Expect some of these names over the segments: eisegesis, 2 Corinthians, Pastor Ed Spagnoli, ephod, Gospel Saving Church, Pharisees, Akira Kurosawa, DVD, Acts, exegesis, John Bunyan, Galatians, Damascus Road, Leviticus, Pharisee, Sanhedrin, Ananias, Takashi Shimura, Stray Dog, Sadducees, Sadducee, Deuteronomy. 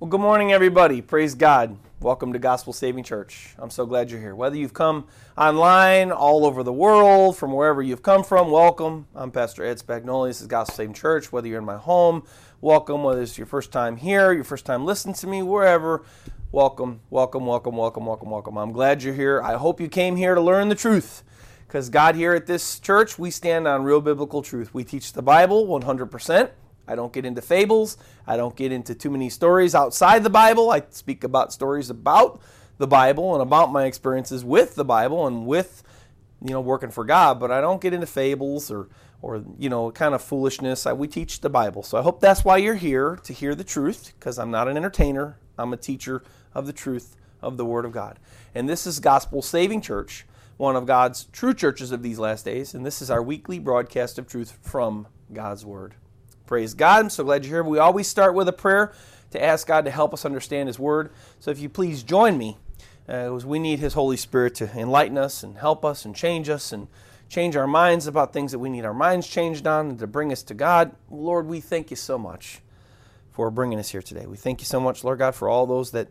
Well, good morning, everybody. Praise God. Welcome to Gospel Saving Church. I'm so glad you're here. Whether you've come online, all over the world, from wherever you've come from, welcome. I'm Pastor Ed Spagnoli. This is Gospel Saving Church. Whether you're in my home, welcome. Whether it's your first time here, your first time listening to me, wherever, welcome, welcome, welcome, welcome, welcome, welcome. I'm glad you're here. I hope you came here to learn the truth, because God here at this church, we stand on real biblical truth. We teach the Bible 100%. I don't get into fables. I don't get into too many stories outside the Bible. I speak about stories about the Bible and about my experiences with the Bible and with, working for God. But I don't get into fables or kind of foolishness. We teach the Bible. So I hope that's why you're here, to hear the truth, because I'm not an entertainer. I'm a teacher of the truth of the Word of God. And this is Gospel Saving Church, one of God's true churches of these last days. And this is our weekly broadcast of truth from God's Word. Praise God. I'm so glad you're here. We always start with a prayer to ask God to help us understand His Word. So if you please join me, as we need His Holy Spirit to enlighten us and help us and change our minds about things that we need our minds changed on and to bring us to God. Lord, we thank you so much for bringing us here today. We thank you so much, Lord God, for all those that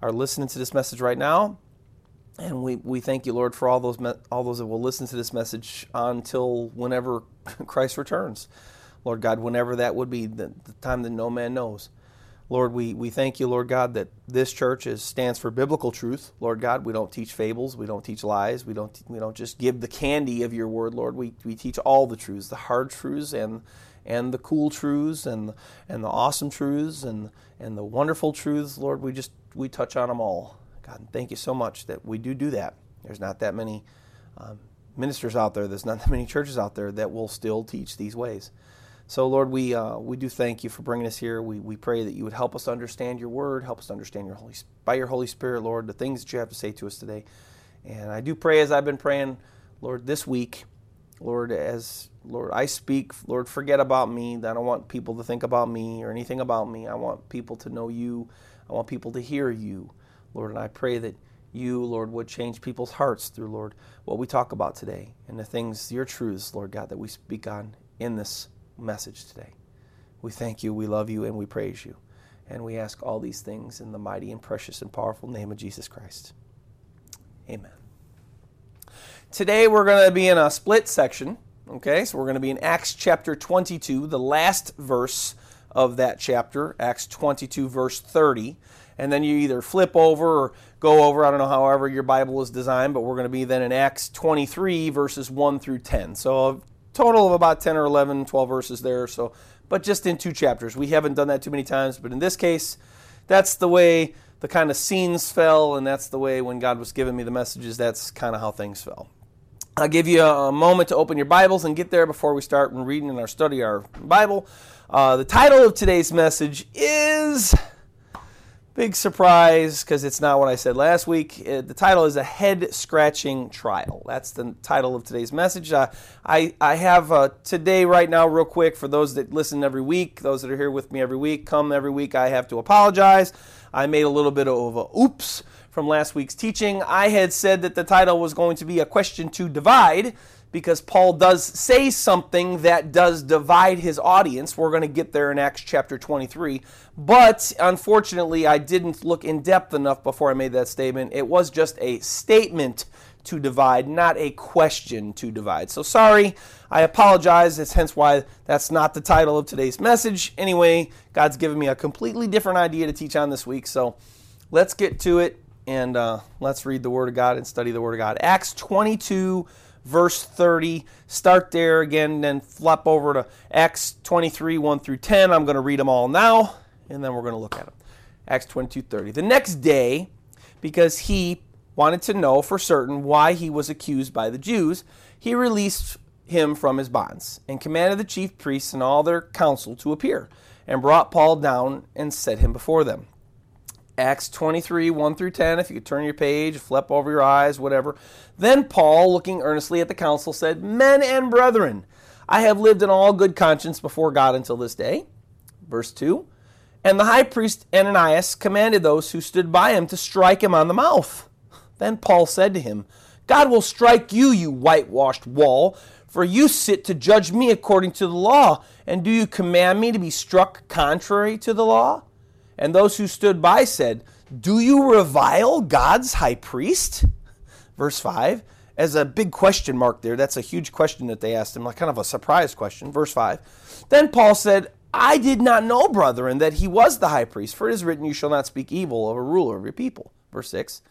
are listening to this message right now. And we thank you, Lord, for all those that will listen to this message until whenever Christ returns. Lord God, whenever that would be, the time that no man knows. Lord, we thank you, Lord God, that this church stands for biblical truth. Lord God, we don't teach fables. We don't teach lies. We don't just give the candy of your word, Lord. We teach all the truths, the hard truths and the cool truths and the awesome truths and the wonderful truths. Lord, we touch on them all. God, thank you so much that we do that. There's not that many ministers out there. There's not that many churches out there that will still teach these ways. So, Lord, we do thank you for bringing us here. We pray that you would help us understand your word, help us understand by your Holy Spirit, Lord, the things that you have to say to us today. And I do pray, as I've been praying, Lord, this week, Lord, I speak, Lord, forget about me. I don't want people to think about me or anything about me. I want people to know you. I want people to hear you, Lord. And I pray that you, Lord, would change people's hearts through, Lord, what we talk about today and the things, your truths, Lord God, that we speak on in this message today. We thank you, we love you, and we praise you. And we ask all these things in the mighty and precious and powerful name of Jesus Christ. Amen. Today we're going to be in a split section, okay? So we're going to be in Acts chapter 22, the last verse of that chapter, Acts 22 verse 30. And then you either flip over or go over, I don't know, however your Bible is designed, but we're going to be then in Acts 23 verses 1 through 10. So total of about 10 or 11, 12 verses there, so, but just in two chapters. We haven't done that too many times, but in this case, that's the way the kind of scenes fell, and that's the way when God was giving me the messages, that's kind of how things fell. I'll give you a moment to open your Bibles and get there before we start reading in our study, our Bible. The title of today's message is, big surprise, because it's not what I said last week. The title is A Head-Scratching Trial. That's the title of today's message. I have today, right now, real quick, for those that listen every week, those that are here with me every week, come every week, I have to apologize. I made a little bit of a oops from last week's teaching. I had said that the title was going to be A Question to Divide, because Paul does say something that does divide his audience. We're going to get there in Acts chapter 23. But unfortunately, I didn't look in depth enough before I made that statement. It was just a statement to divide, not a question to divide. So sorry, I apologize. It's hence why that's not the title of today's message. Anyway, God's given me a completely different idea to teach on this week. So let's get to it, and let's read the Word of God and study the Word of God. Acts 22 Verse 30, start there again, then flop over to Acts 23, 1 through 10. I'm going to read them all now, and then we're going to look at them. Acts 22, 30. The next day, because he wanted to know for certain why he was accused by the Jews, he released him from his bonds and commanded the chief priests and all their council to appear, and brought Paul down and set him before them. Acts 23, 1 through 10, if you could turn your page, flip over your eyes, whatever. Then Paul, looking earnestly at the council, said, Men and brethren, I have lived in all good conscience before God until this day. Verse 2, and the high priest Ananias commanded those who stood by him to strike him on the mouth. Then Paul said to him, God will strike you, you whitewashed wall, for you sit to judge me according to the law, and do you command me to be struck contrary to the law? And those who stood by said, do you revile God's high priest? Verse 5, as a big question mark there. That's a huge question that they asked him, like kind of a surprise question. Verse 5, then Paul said, I did not know, brethren, that he was the high priest, for it is written, you shall not speak evil of a ruler of your people. Verse 6,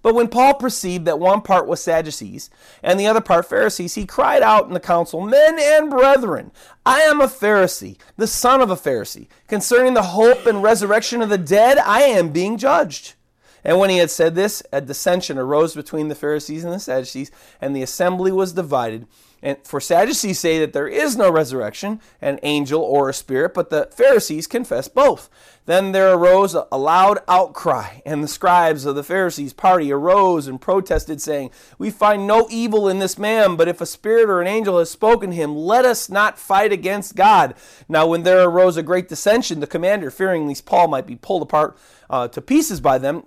but when Paul perceived that one part was Sadducees and the other part Pharisees, he cried out in the council, men and brethren, I am a Pharisee, the son of a Pharisee. Concerning the hope and resurrection of the dead, I am being judged. And when he had said this, a dissension arose between the Pharisees and the Sadducees, and the assembly was divided. And for Sadducees say that there is no resurrection, an angel or a spirit, but the Pharisees confess both. Then there arose a loud outcry, and the scribes of the Pharisees' party arose and protested, saying, we find no evil in this man, but if a spirit or an angel has spoken to him, let us not fight against God. Now when there arose a great dissension, the commander, fearing lest Paul might be pulled apart to pieces by them,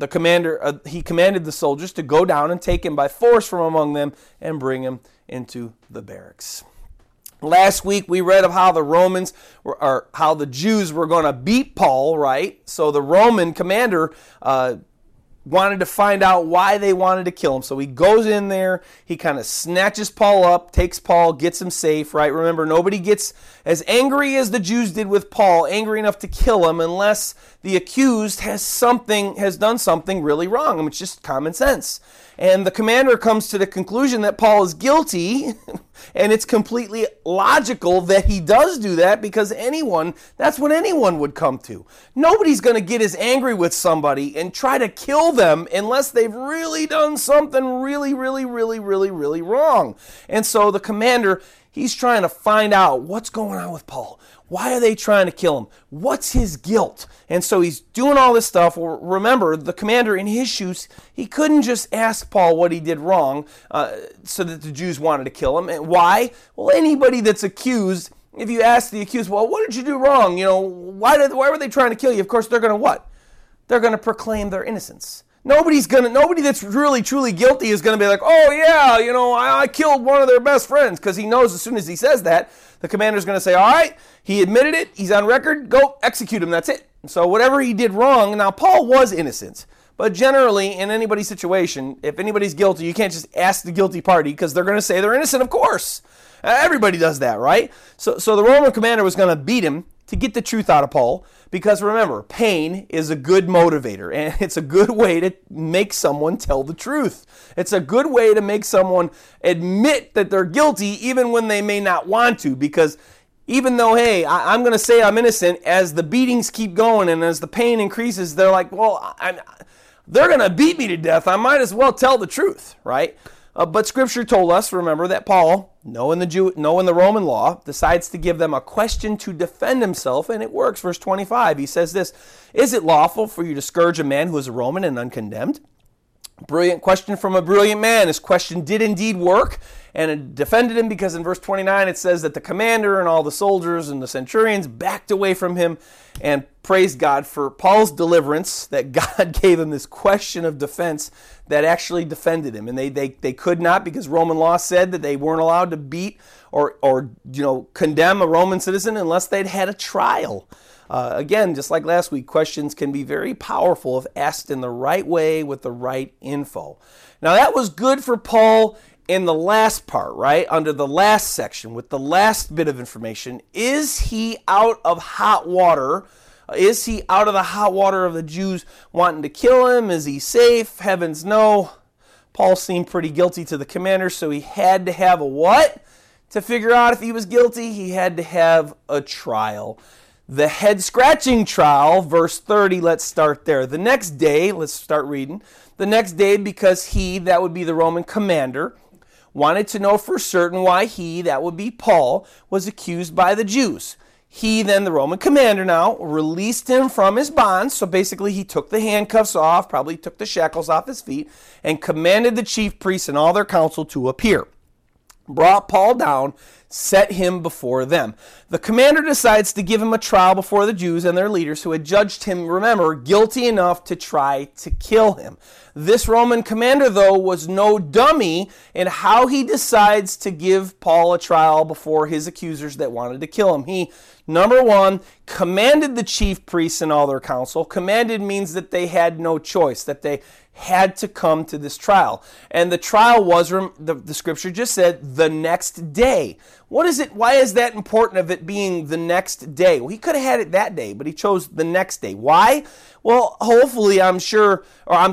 he commanded the soldiers to go down and take him by force from among them and bring him into the barracks. Last week we read of how the Jews were going to beat Paul, right? So the Roman commander wanted to find out why they wanted to kill him. So he goes in there, he kind of snatches Paul up, takes Paul, gets him safe, right? Remember, nobody gets as angry as the Jews did with Paul, angry enough to kill him, unless the accused has done something really wrong. I mean, it's just common sense. And the commander comes to the conclusion that Paul is guilty, and it's completely logical that he does do that, because that's what anyone would come to. Nobody's going to get as angry with somebody and try to kill them unless they've really done something really, really, really, really, really wrong. And so the commander, he's trying to find out what's going on with Paul. Why are they trying to kill him? What's his guilt? And so he's doing all this stuff. Well, remember, the commander in his shoes, he couldn't just ask Paul what he did wrong so that the Jews wanted to kill him. And why? Well, anybody that's accused, if you ask the accused, well, what did you do wrong? You know, why were they trying to kill you? Of course, they're going to what? They're going to proclaim their innocence. Nobody that's really, truly guilty is going to be like, oh yeah, you know, I killed one of their best friends, because he knows as soon as he says that, the commander's going to say, all right, he admitted it, he's on record, go execute him, that's it. So whatever he did wrong, now Paul was innocent, but generally in anybody's situation, if anybody's guilty, you can't just ask the guilty party, because they're going to say they're innocent, of course. Everybody does that, right? So the Roman commander was going to beat him to get the truth out of Paul, because remember, pain is a good motivator, and it's a good way to make someone tell the truth. It's a good way to make someone admit that they're guilty even when they may not want to, because even though, hey, I'm going to say I'm innocent, as the beatings keep going and as the pain increases, they're like, well, they're going to beat me to death. I might as well tell the truth, right? But Scripture told us, remember, that Paul, knowing the Roman law, decides to give them a question to defend himself, and it works. Verse 25, he says this, is it lawful for you to scourge a man who is a Roman and uncondemned? Brilliant question from a brilliant man. His question did indeed work, and it defended him, because in verse 29 it says that the commander and all the soldiers and the centurions backed away from him and praised God for Paul's deliverance, that God gave him this question of defense that actually defended him. And they could not, because Roman law said that they weren't allowed to beat or condemn a Roman citizen unless they'd had a trial. Again, just like last week, questions can be very powerful if asked in the right way with the right info. Now, that was good for Paul in the last part, right? Under the last section with the last bit of information. Is he out of hot water? Is he out of the hot water of the Jews wanting to kill him? Is he safe? Heavens no. Paul seemed pretty guilty to the commander, so he had to have a what? To figure out if he was guilty, he had to have a trial. The head-scratching trial, verse 30, let's start there. The next day, let's start reading. The next day, because he, that would be the Roman commander, wanted to know for certain why he, that would be Paul, was accused by the Jews. He, then the Roman commander now, released him from his bonds. So basically he took the handcuffs off, probably took the shackles off his feet, and commanded the chief priests and all their council to appear. Brought Paul down, set him before them. The commander decides to give him a trial before the Jews and their leaders, who had judged him, remember, guilty enough to try to kill him. This Roman commander, though, was no dummy in how he decides to give Paul a trial before his accusers that wanted to kill him. He Number one, commanded the chief priests and all their council. Commanded means that they had no choice, that they had to come to this trial. And the trial was, the scripture just said, the next day. What is it? Why is that important of it being the next day? Well, he could have had it that day, but he chose the next day. Why? Well, hopefully, I'm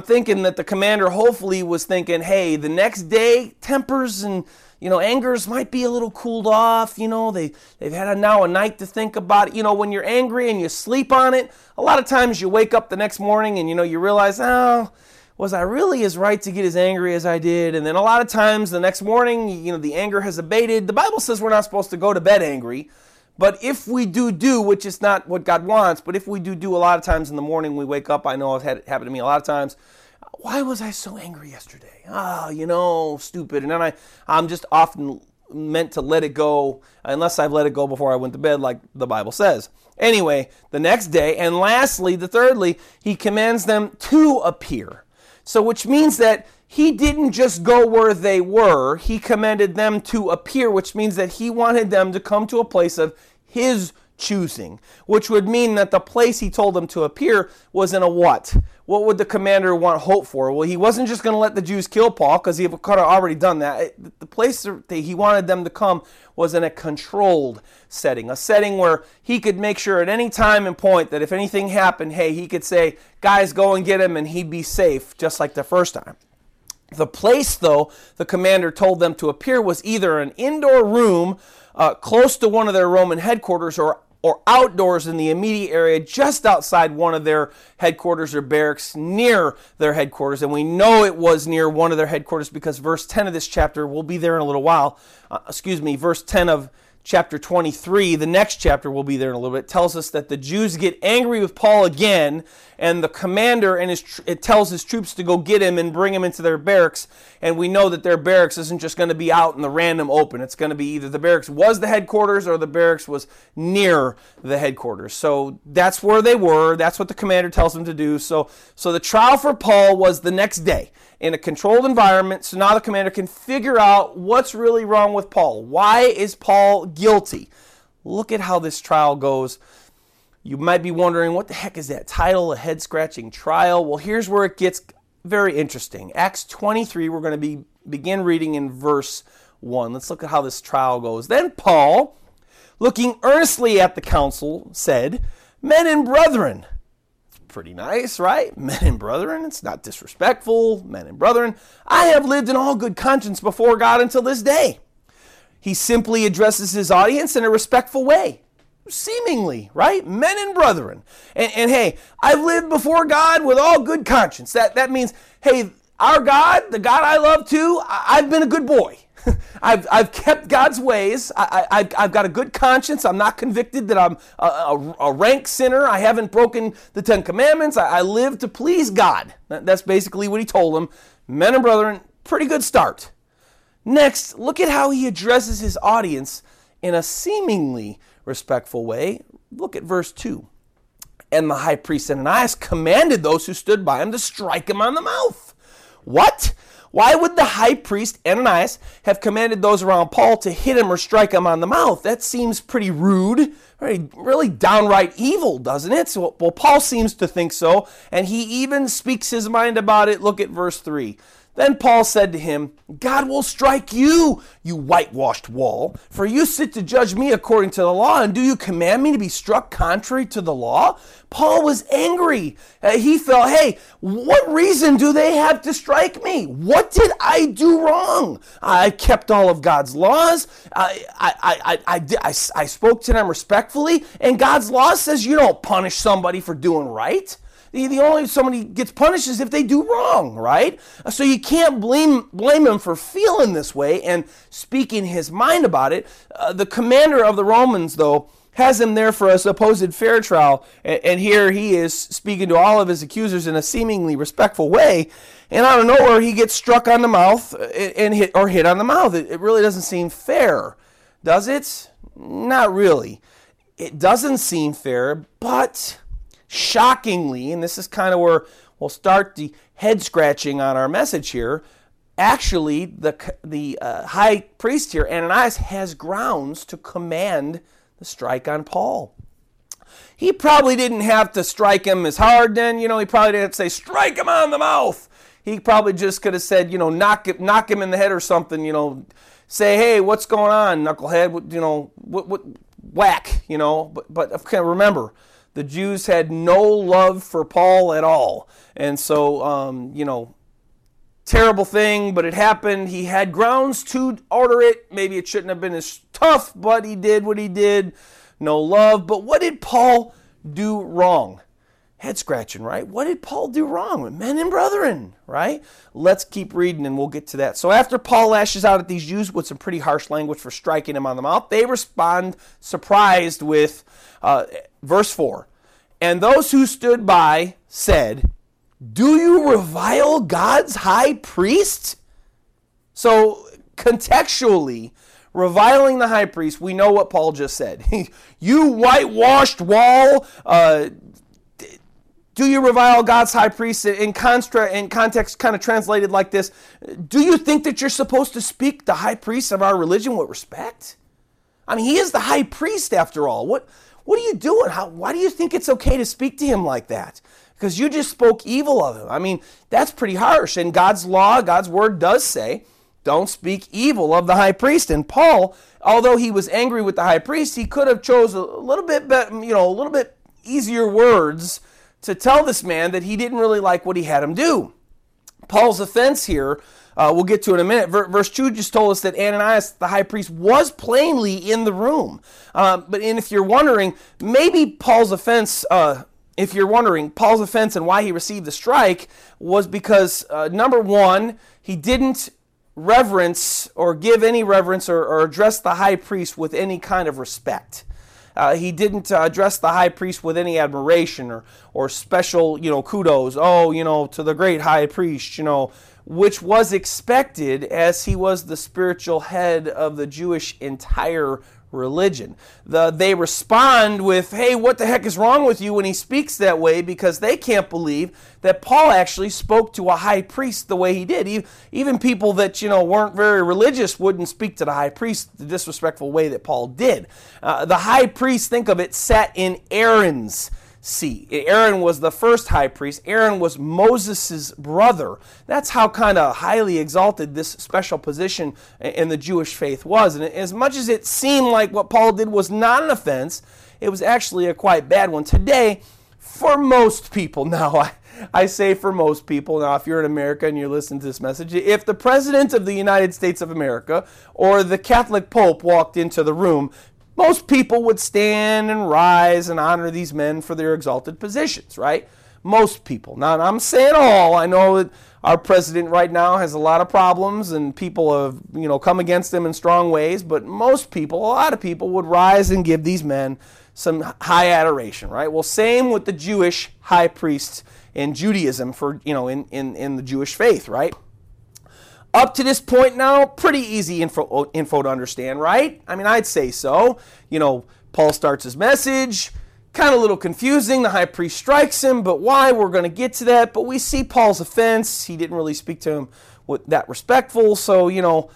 thinking that the commander hopefully was thinking, hey, the next day, tempers and angers might be a little cooled off. They've had a night to think about it. When you're angry and you sleep on it, a lot of times you wake up the next morning and you realize, was I really as right to get as angry as I did? And then a lot of times the next morning, the anger has abated. The Bible says we're not supposed to go to bed angry. But if we do, which is not what God wants, but if we do a lot of times in the morning we wake up, I know it happened to me a lot of times, why was I so angry yesterday? Stupid. And then I'm just often meant to let it go, unless I've let it go before I went to bed, like the Bible says. Anyway, the next day, and lastly, thirdly, he commands them to appear. So which means that he didn't just go where they were, he commanded them to appear, which means that he wanted them to come to a place of his choosing, which would mean that the place he told them to appear was in a what? What would the commander want hope for? Well, he wasn't just going to let the Jews kill Paul because he could have already done that. The place that he wanted them to come was in a controlled setting, a setting where he could make sure at any time and point that if anything happened, hey, he could say, guys, go and get him, and he'd be safe, just like the first time. The place, though, the commander told them to appear was either an indoor room close to one of their Roman headquarters or outdoors in the immediate area just outside one of their headquarters or barracks near their headquarters. And we know it was near one of their headquarters because verse 10 of this chapter, we'll be there in a little while. Verse 10 of chapter 23, the next chapter we'll be there in a little bit, tells us that the Jews get angry with Paul again, and the commander it tells his troops to go get him and bring him into their barracks. And we know that their barracks isn't just going to be out in the random open. It's going to be either the barracks was the headquarters or the barracks was near the headquarters. So that's where they were. That's what the commander tells them to do. So the trial for Paul was the next day, in a controlled environment, so now the commander can figure out what's really wrong with Paul. Why is Paul guilty? Look at how this trial goes. You might be wondering, what the heck is that title, a head-scratching trial? Well, here's where it gets very interesting. Acts 23, we're going to begin reading in verse 1. Let's look at how this trial goes. Then Paul, looking earnestly at the council, said, "Men and brethren," pretty nice, right? Men and brethren, it's not disrespectful. Men and brethren, I have lived in all good conscience before God until this day. He simply addresses his audience in a respectful way, seemingly, right? Men and brethren. And hey, I've lived before God with all good conscience. That means, hey, our God, the God I love too, I've been a good boy. I've kept God's ways. I've got a good conscience. I'm not convicted that I'm a rank sinner. I haven't broken the Ten Commandments. I live to please God. That's basically what he told them. Men and brethren, pretty good start. Next, look at how he addresses his audience in a seemingly respectful way. Look at verse 2. And the high priest Ananias commanded those who stood by him to strike him on the mouth. What? Why would the high priest, Ananias, have commanded those around Paul to hit him or strike him on the mouth? That seems pretty rude, right? Really downright evil, doesn't it? So, well, Paul seems to think so, and he even speaks his mind about it. Look at verse 3. Then Paul said to him, God will strike you, you whitewashed wall, for you sit to judge me according to the law, and do you command me to be struck contrary to the law? Paul was angry. He felt, hey, what reason do they have to strike me? What did I do wrong? I kept all of God's laws. I spoke to them respectfully. And God's law says you don't punish somebody for doing right. The only somebody gets punished is if they do wrong, right? So you can't blame him for feeling this way and speaking his mind about it. The commander of the Romans, though, has him there for a supposed fair trial, and here he is speaking to all of his accusers in a seemingly respectful way, and out of nowhere he gets struck on the mouth and hit on the mouth. It really doesn't seem fair, does it? Not really. It doesn't seem fair, but shockingly, and this is kind of where we'll start the head scratching on our message here, actually the high priest here, Ananias, has grounds to command the strike on Paul. He probably didn't have to strike him as hard then. You know, he probably didn't have to say, strike him on the mouth. He probably just could have said, you know, knock him in the head or something, you know. Say, hey, what's going on, knucklehead? You know, what whack, you know. But okay, remember, the Jews had no love for Paul at all. And so, you know, terrible thing, but it happened. He had grounds to order it. Maybe it shouldn't have been as tough, but he did what he did. No love. But what did Paul do wrong? Head scratching, right? What did Paul do wrong? Men and brethren, right? Let's keep reading and we'll get to that. So after Paul lashes out at these Jews with some pretty harsh language for striking him on the mouth, they respond surprised with verse 4. And those who stood by said, do you revile God's high priest? So contextually, reviling the high priest, we know what Paul just said. You whitewashed wall, do you revile God's high priest? In context, kind of translated like this, do you think that you're supposed to speak the high priest of our religion with respect? I mean, he is the high priest after all. What are you doing? Why do you think it's okay to speak to him like that? Because you just spoke evil of him. I mean, that's pretty harsh. And God's law, God's word does say, don't speak evil of the high priest. And Paul, although he was angry with the high priest, he could have chose a little bit better, you know, a little bit easier words to tell this man that he didn't really like what he had him do. Paul's offense here, we'll get to in a minute. Verse 2 just told us that Ananias, the high priest, was plainly in the room. But if you're wondering, maybe Paul's offense, Paul's offense and why he received the strike was because, number one, he didn't reverence or give any reverence or address the high priest with any kind of respect. He didn't address the high priest with any admiration or special, you know, kudos. Oh, you know, to the great high priest, you know, which was expected as he was the spiritual head of the Jewish entire religion. They respond with, hey, what the heck is wrong with you when he speaks that way? Because they can't believe that Paul actually spoke to a high priest the way he did. Even people that, you know, weren't very religious wouldn't speak to the high priest the disrespectful way that Paul did. The high priest, think of it, sat in Aaron's seat. Aaron was the first high priest. Aaron was Moses' brother. That's how kind of highly exalted this special position in the Jewish faith was. And as much as it seemed like what Paul did was not an offense, it was actually a quite bad one. Today, for most people, now I say for most people, now if you're in America and you're listening to this message, if the President of the United States of America or the Catholic Pope walked into the room, most people would stand and rise and honor these men for their exalted positions, right? Most people. Now, I'm saying all. I know that our president right now has a lot of problems and people have, you know, come against him in strong ways, but most people, a lot of people, would rise and give these men some high adoration, right? Well, same with the Jewish high priests in Judaism for, you know, in the Jewish faith, right? Up to this point now, pretty easy info to understand, right? I mean, I'd say so. You know, Paul starts his message, kind of a little confusing. The high priest strikes him, but why? We're going to get to that. But we see Paul's offense. He didn't really speak to him with that respectful. So, you know,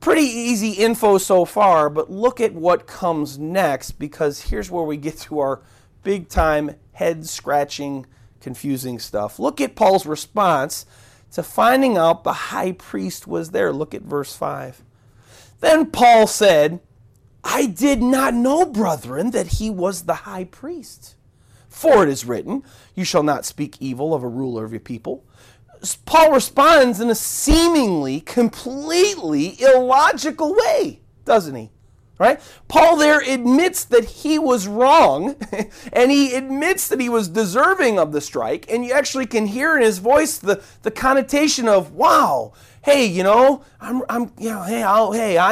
pretty easy info so far. But look at what comes next, because here's where we get to our big-time, head-scratching, confusing stuff. Look at Paul's response to finding out the high priest was there. Look at verse 5. Then Paul said, I did not know, brethren, that he was the high priest. For it is written, you shall not speak evil of a ruler of your people. Paul responds in a seemingly, completely illogical way, doesn't he? Right? Paul there admits that he was wrong, and he admits that he was deserving of the strike, and you actually can hear in his voice the connotation of, wow, hey, you know, I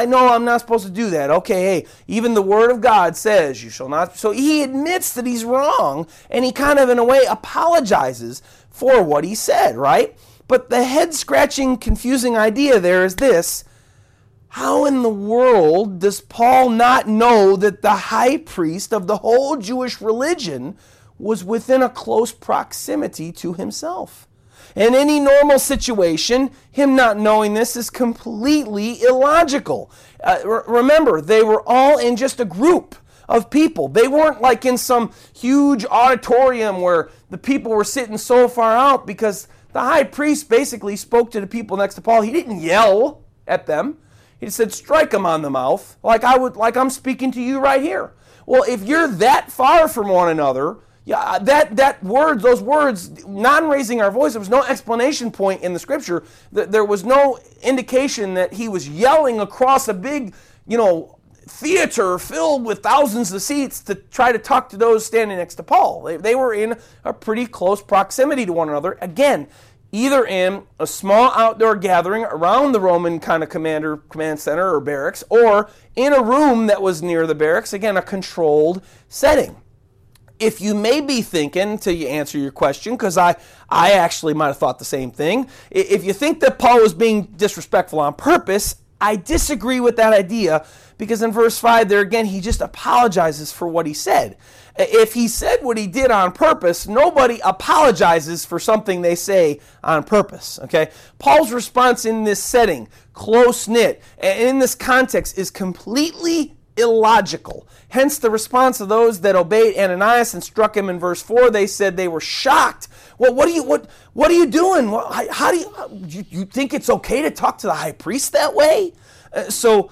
know I'm not supposed to do that. Okay, hey, even the word of God says you shall not. So he admits that he's wrong, and he kind of, in a way, apologizes for what he said, right? But the head-scratching, confusing idea there is this. How in the world does Paul not know that the high priest of the whole Jewish religion was within a close proximity to himself? In any normal situation, him not knowing this is completely illogical. Remember, they were all in just a group of people. They weren't like in some huge auditorium where the people were sitting so far out, because the high priest basically spoke to the people next to Paul. He didn't yell at them. He said, strike them on the mouth, like I'm speaking to you right here. Well, if you're that far from one another, yeah, those words, non-raising our voice, there was no explanation point in the scripture. There was no indication that he was yelling across a big, theater filled with thousands of seats to try to talk to those standing next to Paul. They were in a pretty close proximity to one another. Again, either in a small outdoor gathering around the Roman kind of command center or barracks, or in a room that was near the barracks. Again, a controlled setting. If you may be thinking, till you answer your question, because I actually might have thought the same thing, if you think that Paul was being disrespectful on purpose, I disagree with that idea, because in verse 5 there again, he just apologizes for what he said. If he said what he did on purpose, nobody apologizes for something they say on purpose, okay? Paul's response in this setting, close-knit, and in this context is completely illogical. Hence the response of those that obeyed Ananias and struck him in verse 4. They said they were shocked. Well, what are you doing? How do you think it's okay to talk to the high priest that way? So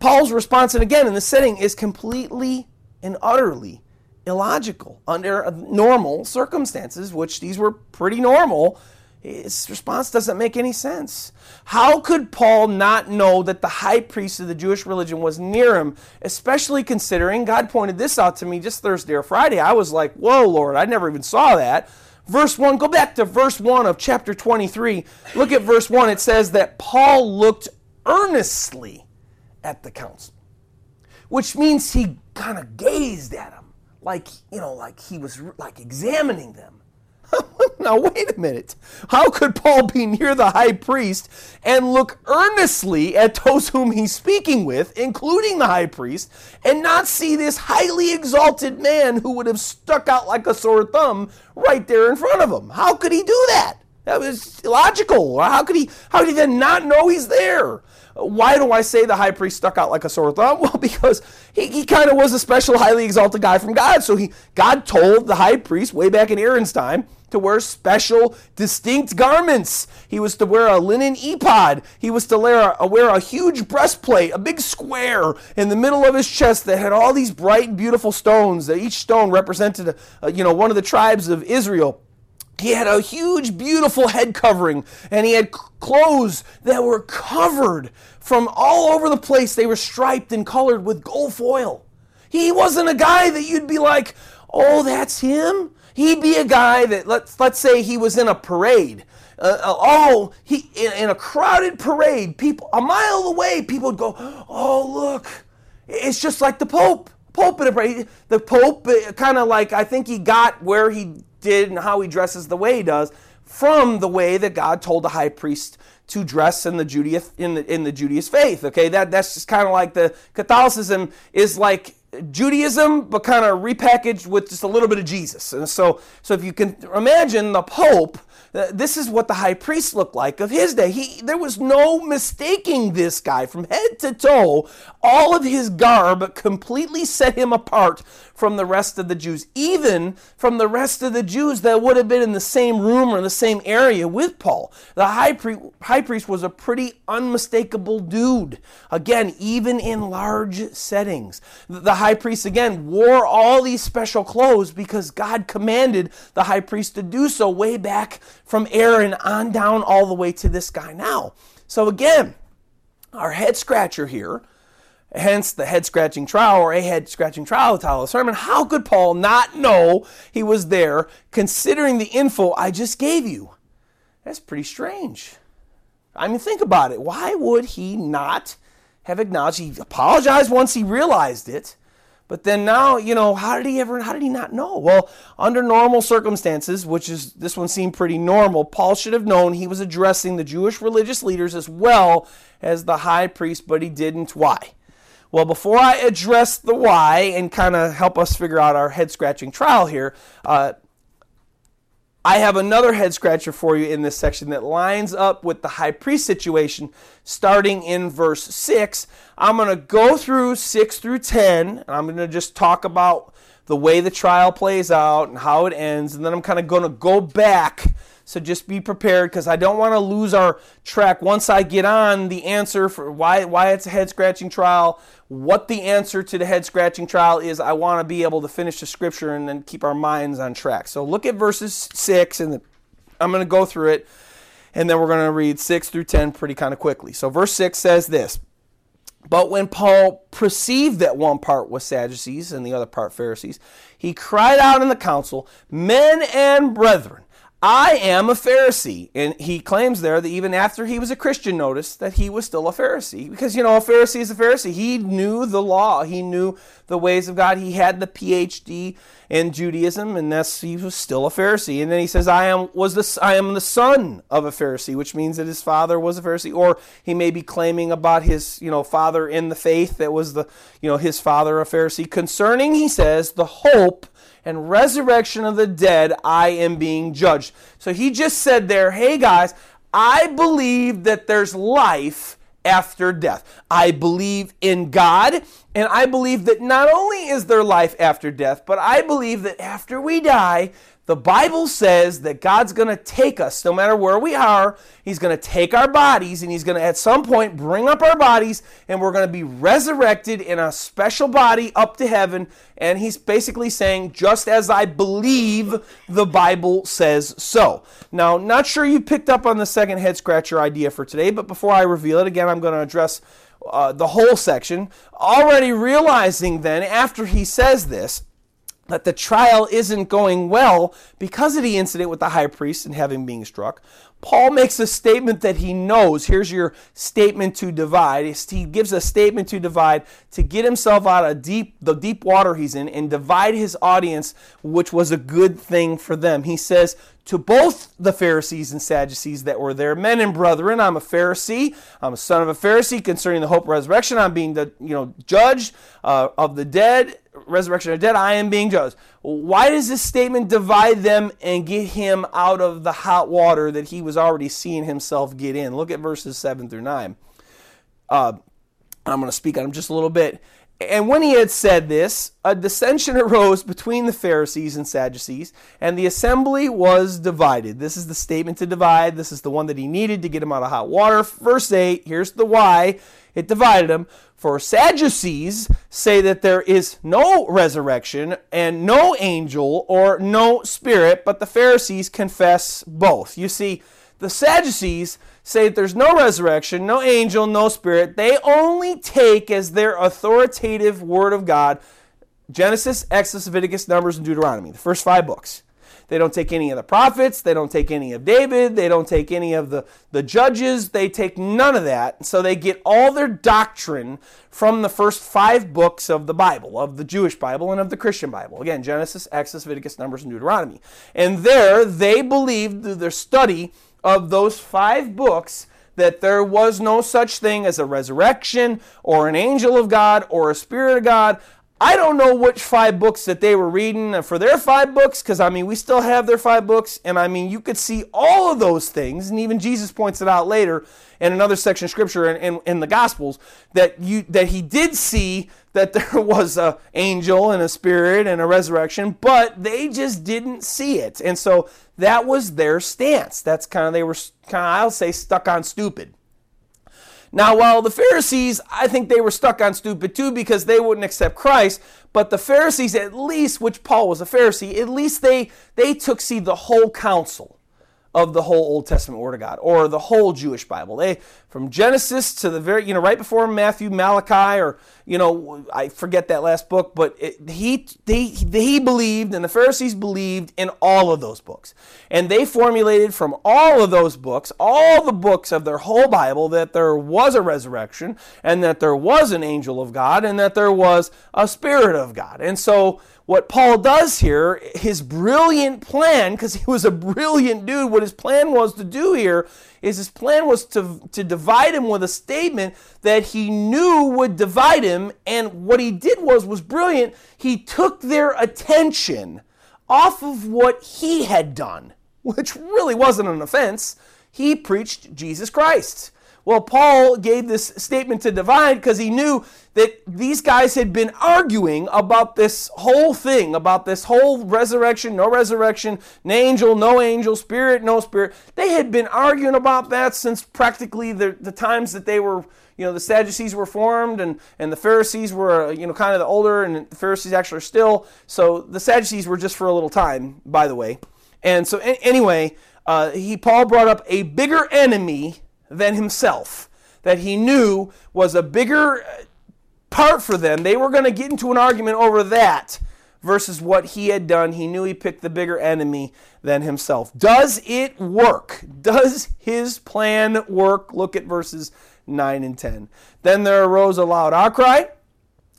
Paul's response, and again in the setting, is completely and utterly illogical under normal circumstances, which these were pretty normal. His response doesn't make any sense. How could Paul not know that the high priest of the Jewish religion was near him, especially considering, God pointed this out to me just Thursday or Friday, I was like, whoa, Lord, I never even saw that. Verse 1, go back to verse 1 of chapter 23. Look at verse 1. It says that Paul looked earnestly at the council, which means he kind of gazed at them, like he was like examining them. Now, wait a minute. How could Paul be near the high priest and look earnestly at those whom he's speaking with, including the high priest, and not see this highly exalted man who would have stuck out like a sore thumb right there in front of him? How could he do that? That was illogical. How could he then not know he's there? Why do I say the high priest stuck out like a sore thumb? Well, because he kind of was a special, highly exalted guy from God. So God told the high priest way back in Aaron's time to wear special, distinct garments. He was to wear a linen ephod. He was to wear a huge breastplate, a big square in the middle of his chest that had all these bright and beautiful stones, that each stone represented one of the tribes of Israel. He had a huge, beautiful head covering, and he had clothes that were covered from all over the place. They were striped and colored with gold foil. He wasn't a guy that you'd be like, oh, that's him? He'd be a guy that, let's say he was in a parade. In a crowded parade, people a mile away, people would go, oh, look, it's just like the Pope. Pope in a parade. The Pope kind of like, I think he got where he did and how he dresses the way he does from the way that God told the high priest to dress in the Judaist faith. Okay, that's just kind of like the Catholicism is like Judaism, but kind of repackaged with just a little bit of Jesus. And so if you can imagine the Pope, this is what the high priest looked like of his day. There was no mistaking this guy from head to toe. All of his garb completely set him apart from the rest of the Jews, even from the rest of the Jews that would have been in the same room or in the same area with Paul. The high priest was a pretty unmistakable dude. Again, even in large settings. The high priest, again, wore all these special clothes because God commanded the high priest to do so way back from Aaron on down all the way to this guy now. So again, our head scratcher here, hence the head scratching trial, or a head scratching trial, the title of the sermon, how could Paul not know he was there considering the info I just gave you? That's pretty strange. I mean, think about it. Why would he not have acknowledged? He apologized once he realized it. But then now, how did he not know? Well, under normal circumstances, this one seemed pretty normal, Paul should have known he was addressing the Jewish religious leaders as well as the high priest, but he didn't. Why? Well, before I address the why and kind of help us figure out our head-scratching trial here, I have another head scratcher for you in this section that lines up with the high priest situation starting in verse 6. I'm going to go through 6 through 10, and I'm going to just talk about the way the trial plays out and how it ends, and then I'm kind of going to go back. So just be prepared, because I don't want to lose our track. Once I get on the answer for why it's a head-scratching trial, what the answer to the head-scratching trial is, I want to be able to finish the scripture and then keep our minds on track. So look at verses 6, and I'm going to go through it, and then we're going to read 6 through 10 pretty kind of quickly. So verse 6 says this: "But when Paul perceived that one part was Sadducees and the other part Pharisees, he cried out in the council, 'Men and brethren, I am a Pharisee.'" And he claims there that even after he was a Christian, notice that he was still a Pharisee. Because, you know, a Pharisee is a Pharisee. He knew the law. He knew the ways of God. He had the PhD in Judaism, and he was still a Pharisee. And then he says, I am the son of a Pharisee, which means that his father was a Pharisee. Or he may be claiming about his, father in the faith that was his father a Pharisee. "Concerning," he says, "the hope and resurrection of the dead, I am being judged." So he just said there, hey guys, I believe that there's life after death. I believe in God, and I believe that not only is there life after death, but I believe that after we die, the Bible says that God's going to take us, no matter where we are. He's going to take our bodies, and he's going to at some point bring up our bodies, and we're going to be resurrected in a special body up to heaven. And he's basically saying, just as I believe, the Bible says so. Now, not sure you picked up on the second head scratcher idea for today, but before I reveal it again, I'm going to address the whole section. Already realizing then, after he says this, that the trial isn't going well because of the incident with the high priest and having being struck, Paul makes a statement that he knows. Here's your statement to divide. He gives a statement to divide to get himself out of the deep water he's in and divide his audience, which was a good thing for them. He says to both the Pharisees and Sadducees that were there, "Men and brethren, I'm a Pharisee. I'm a son of a Pharisee. Concerning the hope of resurrection, I'm being judged of the dead. Resurrection of the dead, I am being judged." Why does this statement divide them and get him out of the hot water that he was already seeing himself get in? Look at verses 7 through 9. I'm going to speak on them just a little bit. "And when he had said this, a dissension arose between the Pharisees and Sadducees, and the assembly was divided." This is the statement to divide. This is the one that he needed to get him out of hot water. Verse 8, here's the why it divided him. "For Sadducees say that there is no resurrection and no angel or no spirit, but the Pharisees confess both." You see, the Sadducees say that there's no resurrection, no angel, no spirit. They only take as their authoritative word of God Genesis, Exodus, Leviticus, Numbers, and Deuteronomy, the first 5 books. They don't take any of the prophets. They don't take any of David. They don't take any of the judges. They take none of that. So they get all their doctrine from the first 5 books of the Bible, of the Jewish Bible and of the Christian Bible. Again, Genesis, Exodus, Leviticus, Numbers, and Deuteronomy. And there they believed through their study of those 5 books that there was no such thing as a resurrection or an angel of God or a spirit of God. I don't know which 5 books that they were reading for their 5 books, because, we still have their 5 books, and, you could see all of those things, and even Jesus points it out later in another section of Scripture in the Gospels, that he did see that there was an angel and a spirit and a resurrection, but they just didn't see it. And so that was their stance. That's they were stuck on stupid. Now, while the Pharisees, I think they were stuck on stupid too, because they wouldn't accept Christ, but the Pharisees at least, which Paul was a Pharisee, at least they took, the whole counsel of the whole Old Testament Word of God, or the whole Jewish Bible. They, from Genesis to the very, right before Matthew, Malachi, or, I forget that last book, but he believed, and the Pharisees believed in all of those books. And they formulated from all of those books, all the books of their whole Bible, that there was a resurrection, and that there was an angel of God, and that there was a spirit of God. And so, what Paul does here, his brilliant plan, because he was a brilliant dude, what his plan was to do here is his plan was to divide him with a statement that he knew would divide him. And what he did was brilliant. He took their attention off of what he had done, which really wasn't an offense, he preached Jesus Christ. Well, Paul gave this statement to divide because he knew that these guys had been arguing about this whole thing, about this whole resurrection, no resurrection, an angel, no angel, spirit, no spirit. They had been arguing about that since practically the times that they were, you know, the Sadducees were formed and the Pharisees were, you know, kind of the older, and the Pharisees actually are still. So the Sadducees were just for a little time, by the way. And so anyway, Paul brought up a bigger enemy than himself that he knew was a bigger part for them. They were going to get into an argument over that versus what he had done. He knew he picked the bigger enemy than himself. Does it work? Does his plan work? Look at verses 9 and 10. Then there arose a loud outcry,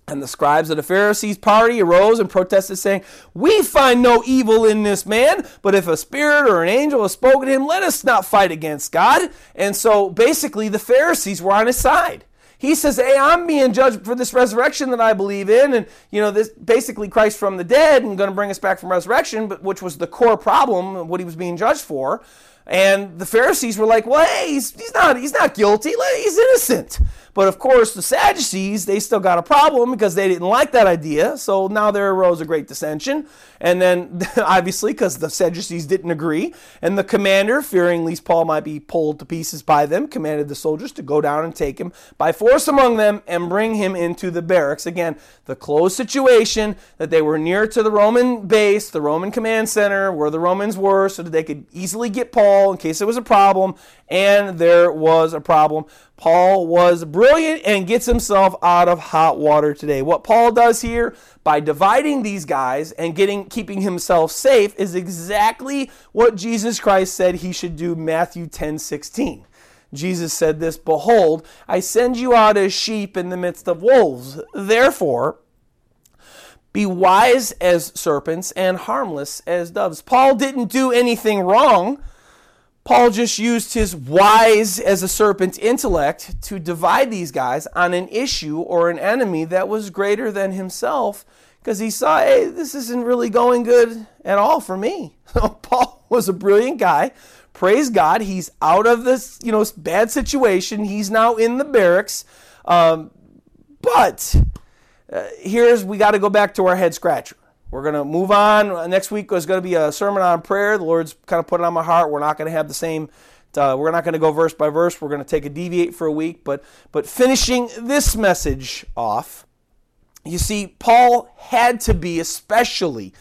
and the scribes of the Pharisees' party arose and protested, saying, "We find no evil in this man, but if a spirit or an angel has spoken to him, let us not fight against God." And so basically the Pharisees were on his side. He says, "Hey, I'm being judged for this resurrection that I believe in, and you know, this basically Christ from the dead and going to bring us back from resurrection," but which was the core problem of what he was being judged for. And the Pharisees were like, "Well, hey, he's not guilty. He's innocent." But of course, the Sadducees, they still got a problem because they didn't like that idea. So now there arose a great dissension. And then, obviously, because the Sadducees didn't agree, and the commander, fearing lest Paul might be pulled to pieces by them, commanded the soldiers to go down and take him by force among them and bring him into the barracks. Again, the close situation that they were near to the Roman base, the Roman command center, where the Romans were, so that they could easily get Paul in case it was a problem. And there was a problem. Paul was brilliant and gets himself out of hot water today. What Paul does here by dividing these guys and keeping himself safe is exactly what Jesus Christ said he should do, Matthew 10:16. Jesus said this, "Behold, I send you out as sheep in the midst of wolves. Therefore, be wise as serpents and harmless as doves." Paul didn't do anything wrong. Paul just used his wise as a serpent intellect to divide these guys on an issue or an enemy that was greater than himself, because he saw, hey, this isn't really going good at all for me. Paul was a brilliant guy. Praise God, he's out of this, you know, bad situation. He's now in the barracks. We got to go back to our head scratcher. We're going to move on. Next week is going to be a sermon on prayer. The Lord's kind of put it on my heart. We're not going to have the same, we're not going to go verse by verse. We're going to take a deviate for a week. But finishing this message off, you see, Paul had to be especially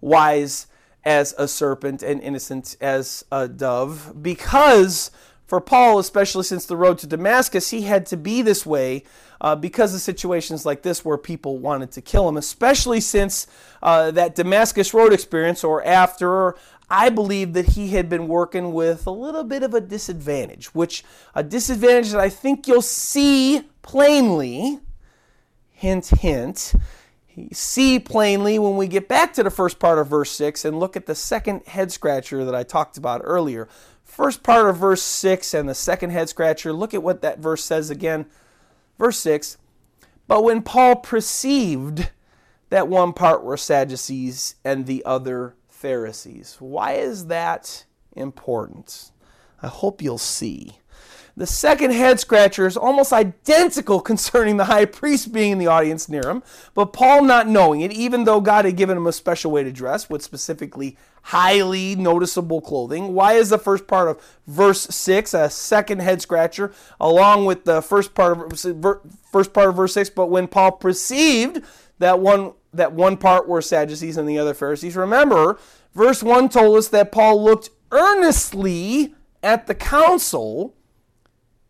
wise as a serpent and innocent as a dove, because for Paul, especially since the road to Damascus, he had to be this way because of situations like this where people wanted to kill him, especially since that Damascus Road experience or after. I believe that he had been working with a little bit of a disadvantage, that I think you'll see plainly, hint, hint, see plainly when we get back to the first part of verse 6 and look at the second head scratcher that I talked about earlier. First part of verse 6 and the second head scratcher, look at what that verse says again. Verse 6, "But when Paul perceived that one part were Sadducees and the other Pharisees." Why is that important? I hope you'll see. The second head scratcher is almost identical concerning the high priest being in the audience near him, but Paul not knowing it, even though God had given him a special way to dress with specifically highly noticeable clothing. Why is the first part of verse 6 a second head scratcher along with the first part of verse 6? But when Paul perceived that one part were Sadducees and the other Pharisees. Remember, verse 1 told us that Paul looked earnestly at the council.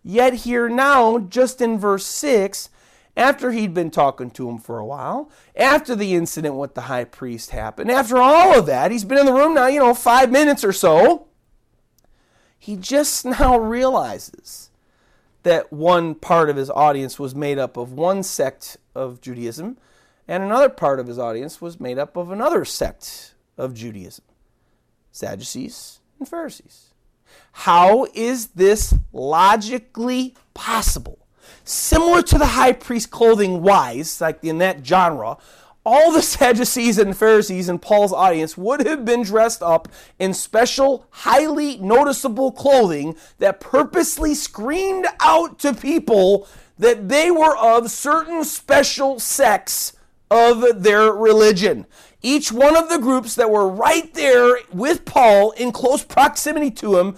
Yet here now, just in verse 6, after he'd been talking to him for a while, after the incident with the high priest happened, after all of that, he's been in the room now, 5 minutes or so, he just now realizes that one part of his audience was made up of one sect of Judaism, and another part of his audience was made up of another sect of Judaism, Sadducees and Pharisees. How is this logically possible? Similar to the high priest clothing wise, like in that genre, all the Sadducees and Pharisees in Paul's audience would have been dressed up in special, highly noticeable clothing that purposely screamed out to people that they were of certain special sects of their religion. Each one of the groups that were right there with Paul in close proximity to him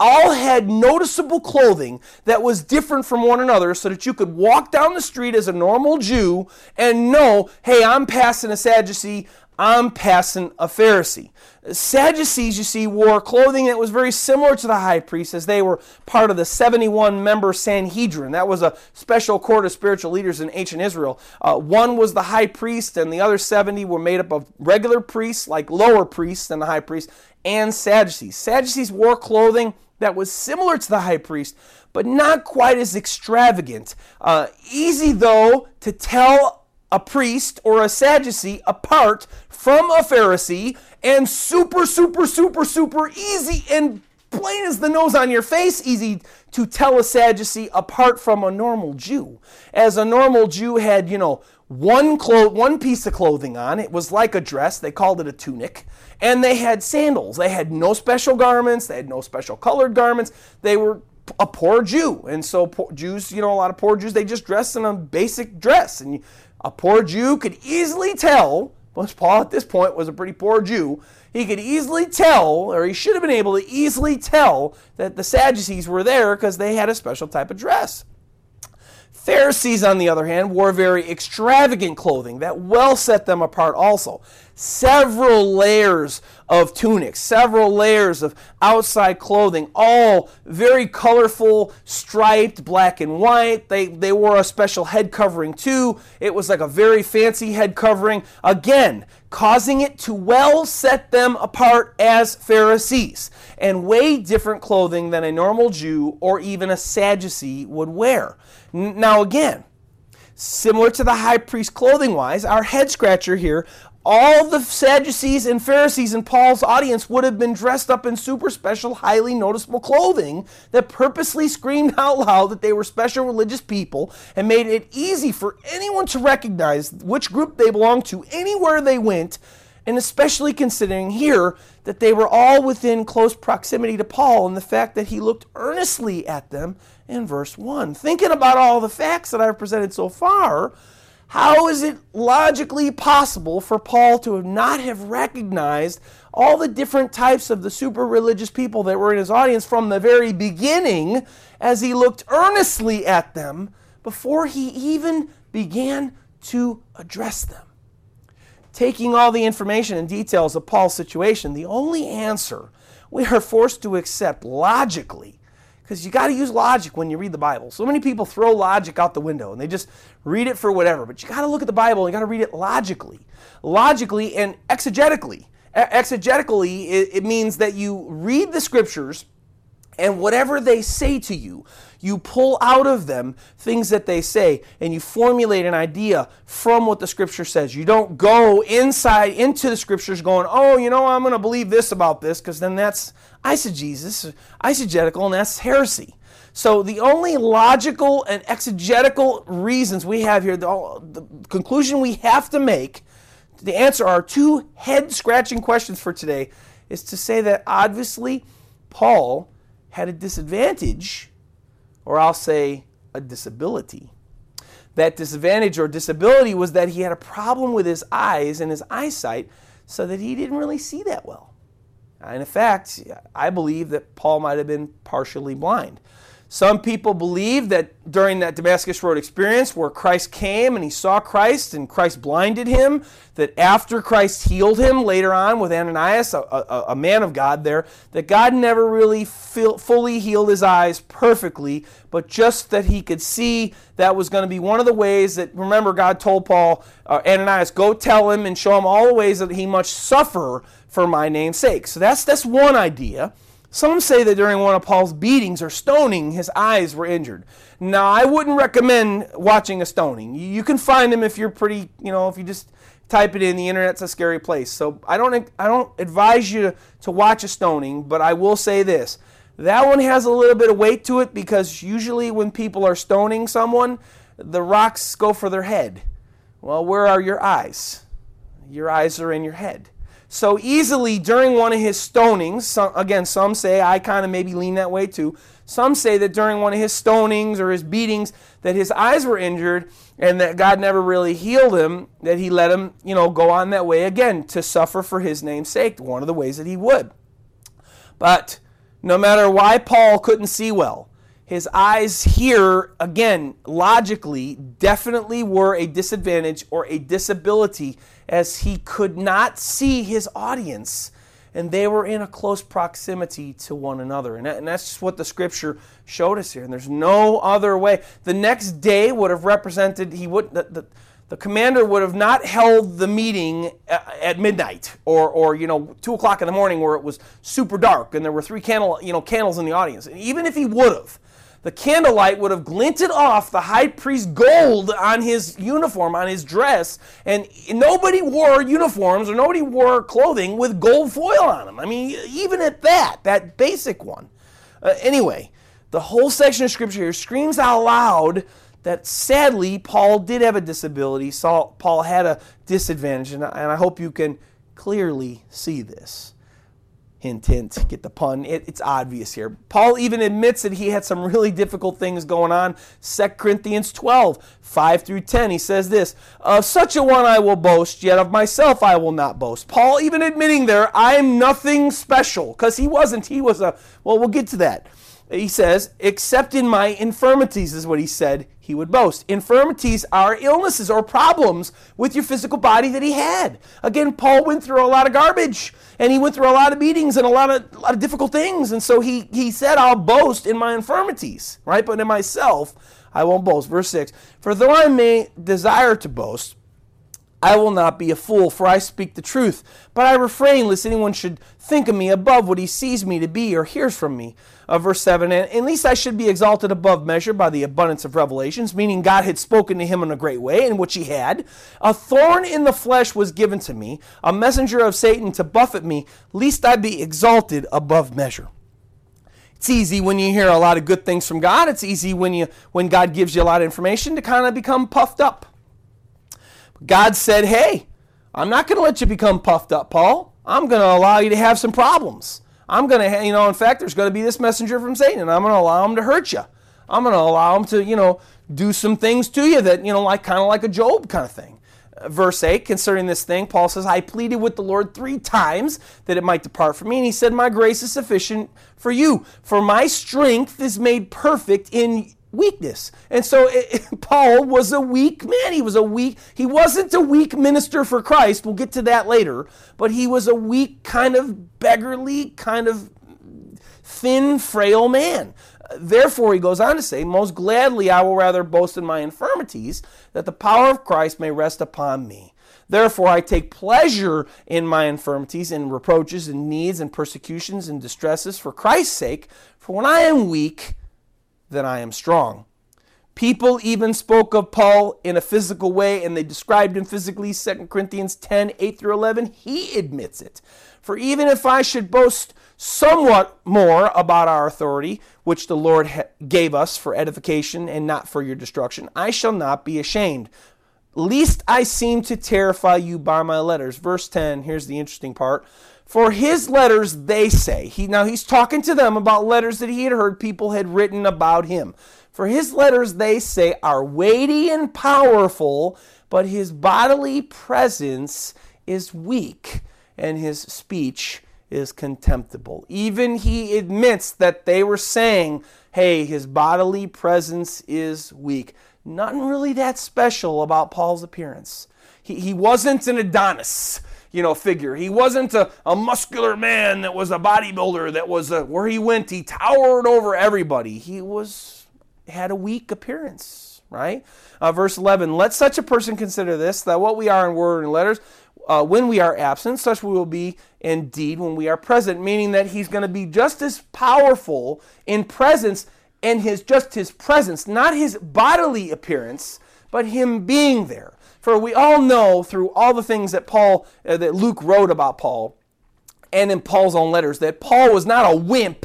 all had noticeable clothing that was different from one another so that you could walk down the street as a normal Jew and know, hey, I'm passing a Sadducee, I'm passing a Pharisee. Sadducees, you see, wore clothing that was very similar to the high priest as they were part of the 71-member Sanhedrin. That was a special court of spiritual leaders in ancient Israel. One was the high priest, and the other 70 were made up of regular priests, like lower priests than the high priest, and Sadducees. Sadducees wore clothing that was similar to the high priest, but not quite as extravagant. Easy, though, to tell a priest or a Sadducee apart from a Pharisee, and super easy and plain as the nose on your face easy to tell a Sadducee apart from a normal Jew. As a normal Jew had, one piece of clothing on. It was like a dress. They called it a tunic. And they had sandals. They had no special garments. They had no special colored garments. They were a poor Jew. And so Jews, a lot of poor Jews, they just dressed in a basic dress. And a poor Jew could easily tell, once Paul at this point was a pretty poor Jew, he could easily tell, or he should have been able to easily tell, that the Sadducees were there because they had a special type of dress. Pharisees, on the other hand, wore very extravagant clothing that well set them apart also. Several layers of tunics, several layers of outside clothing, all very colorful, striped, black and white. They wore a special head covering too. It was like a very fancy head covering, again, causing it to well set them apart as Pharisees, and way different clothing than a normal Jew or even a Sadducee would wear. Now again, similar to the high priest clothing-wise, our head scratcher here, all the Sadducees and Pharisees in Paul's audience would have been dressed up in super special, highly noticeable clothing that purposely screamed out loud that they were special religious people and made it easy for anyone to recognize which group they belonged to anywhere they went, and especially considering here that they were all within close proximity to Paul and the fact that he looked earnestly at them in verse 1. Thinking about all the facts that I've presented so far, how is it logically possible for Paul to not have recognized all the different types of the super religious people that were in his audience from the very beginning as he looked earnestly at them before he even began to address them? Taking all the information and details of Paul's situation, the only answer we are forced to accept logically, because you got to use logic when you read the Bible. So many people throw logic out the window and they just read it for whatever. But you got to look at the Bible and you got to read it logically. Logically and exegetically. Exegetically, it means that you read the scriptures and whatever they say to you, you pull out of them things that they say and you formulate an idea from what the scripture says. You don't go inside into the scriptures going, I'm going to believe this about this, because then that's eisegesis, eisegetical, and that's heresy. So the only logical and exegetical reasons we have here, the conclusion we have to make, to answer our two head-scratching questions for today, is to say that obviously Paul had a disadvantage, or I'll say a disability. That disadvantage or disability was that he had a problem with his eyes and his eyesight, so that he didn't really see that well. And in fact, I believe that Paul might have been partially blind. Some people believe that during that Damascus Road experience where Christ came and he saw Christ and Christ blinded him, that after Christ healed him later on with Ananias, a man of God there, that God never really fully healed his eyes perfectly, but just that he could see. That was going to be one of the ways that, remember, God told Paul, Ananias, go tell him and show him all the ways that he must suffer for my name's sake. So that's one idea. Some say that during one of Paul's beatings or stoning, his eyes were injured. Now, I wouldn't recommend watching a stoning. You can find them if you're pretty, if you just type it in, the internet's a scary place. So I don't advise you to watch a stoning, but I will say this. That one has a little bit of weight to it because usually when people are stoning someone, the rocks go for their head. Well, where are your eyes? Your eyes are in your head. So easily during one of his stonings, some say, I kind of maybe lean that way too, some say that during one of his stonings or his beatings that his eyes were injured and that God never really healed him, that he let him, go on that way again to suffer for his name's sake, one of the ways that he would. But no matter why Paul couldn't see well, his eyes here, again, logically, definitely were a disadvantage or a disability as he could not see his audience. And they were in a close proximity to one another. And that's just what the scripture showed us here. And there's no other way. The next day would have represented, the commander would have not held the meeting at midnight or 2 o'clock in the morning where it was super dark and there were three candles in the audience. And even if he would have, the candlelight would have glinted off the high priest's gold on his uniform, on his dress, and nobody wore uniforms or nobody wore clothing with gold foil on them. I mean, even at that basic one. Anyway, the whole section of scripture here screams out loud that sadly Paul did have a disability. Paul had a disadvantage, and I hope you can clearly see this. Hint, hint, get the pun. It's obvious here. Paul even admits that he had some really difficult things going on. 2 Corinthians 12, 5 through 10, he says this, of such a one I will boast, yet of myself I will not boast. Paul even admitting there, I am nothing special, because he wasn't. He was we'll get to that. He says, except in my infirmities is what he said he would boast. Infirmities are illnesses or problems with your physical body that he had. Again, Paul went through a lot of garbage, and he went through a lot of beatings and a lot of difficult things. And so he said, I'll boast in my infirmities, right? But in myself, I won't boast. Verse 6, for though I may desire to boast, I will not be a fool, for I speak the truth. But I refrain, lest anyone should think of me above what he sees me to be or hears from me. Verse 7, and least I should be exalted above measure by the abundance of revelations, meaning God had spoken to him in a great way, in which he had. A thorn in the flesh was given to me, a messenger of Satan to buffet me, least I be exalted above measure. It's easy when you hear a lot of good things from God. It's easy when God gives you a lot of information to kind of become puffed up. God said, hey, I'm not going to let you become puffed up, Paul. I'm going to allow you to have some problems. I'm going to, in fact, there's going to be this messenger from Satan, and I'm going to allow him to hurt you. I'm going to allow him to, do some things to you that, like kind of like a Job kind of thing. Verse 8, concerning this thing, Paul says, I pleaded with the Lord 3 times that it might depart from me. And he said, my grace is sufficient for you, for my strength is made perfect in weakness. And so Paul was a weak man. He wasn't a weak minister for Christ. We'll get to that later. But he was a weak, kind of beggarly, kind of thin, frail man. Therefore, he goes on to say, most gladly I will rather boast in my infirmities, that the power of Christ may rest upon me. Therefore, I take pleasure in my infirmities and reproaches and needs and persecutions and distresses for Christ's sake. For when I am weak, then I am strong. People even spoke of Paul in a physical way, and they described him physically. 2 Corinthians 10, 8 through 11, he admits it. For even if I should boast somewhat more about our authority, which the Lord gave us for edification and not for your destruction, I shall not be ashamed, lest I seem to terrify you by my letters. Verse 10, here's the interesting part. For his letters, they say, he's talking to them about letters that he had heard people had written about him. For his letters, they say, are weighty and powerful, but his bodily presence is weak, and his speech is contemptible. Even he admits that they were saying, hey, his bodily presence is weak. Nothing really that special about Paul's appearance. He wasn't an Adonis. Figure. He wasn't a muscular man that was a bodybuilder that was where he went, he towered over everybody. He had a weak appearance, right? Verse 11, let such a person consider this, that what we are in word and letters, when we are absent, such we will be indeed when we are present, meaning that he's going to be just as powerful in presence and his presence, not his bodily appearance, but him being there. For we all know through all the things that that Luke wrote about Paul, and in Paul's own letters, that Paul was not a wimp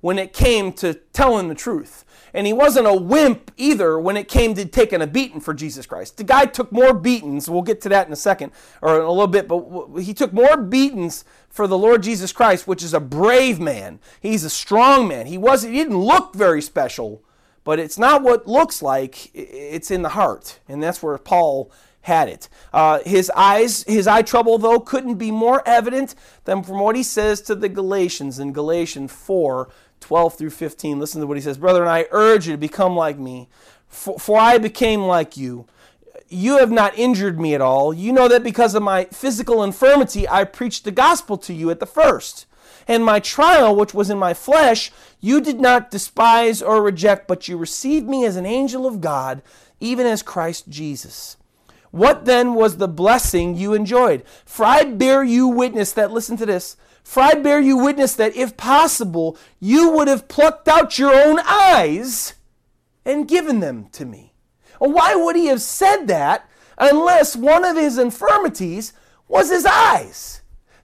when it came to telling the truth. And he wasn't a wimp either when it came to taking a beating for Jesus Christ. The guy took more beatings. We'll get to that in a second, or in a little bit. But he took more beatings for the Lord Jesus Christ, which is a brave man. He's a strong man. He didn't look very special, but it's not what looks like. It's in the heart. And that's where Paul had it. His eye trouble, though, couldn't be more evident than from what he says to the Galatians in Galatians 4:12 through 15. Listen to what he says. Brethren, I urge you to become like me, for I became like you. You have not injured me at all. You know that because of my physical infirmity, I preached the gospel to you at the first. And my trial, which was in my flesh, you did not despise or reject, but you received me as an angel of God, even as Christ Jesus. What then was the blessing you enjoyed? For I bear you witness that, listen to this, for I bear you witness that if possible, you would have plucked out your own eyes and given them to me. Well, why would he have said that unless one of his infirmities was his eyes?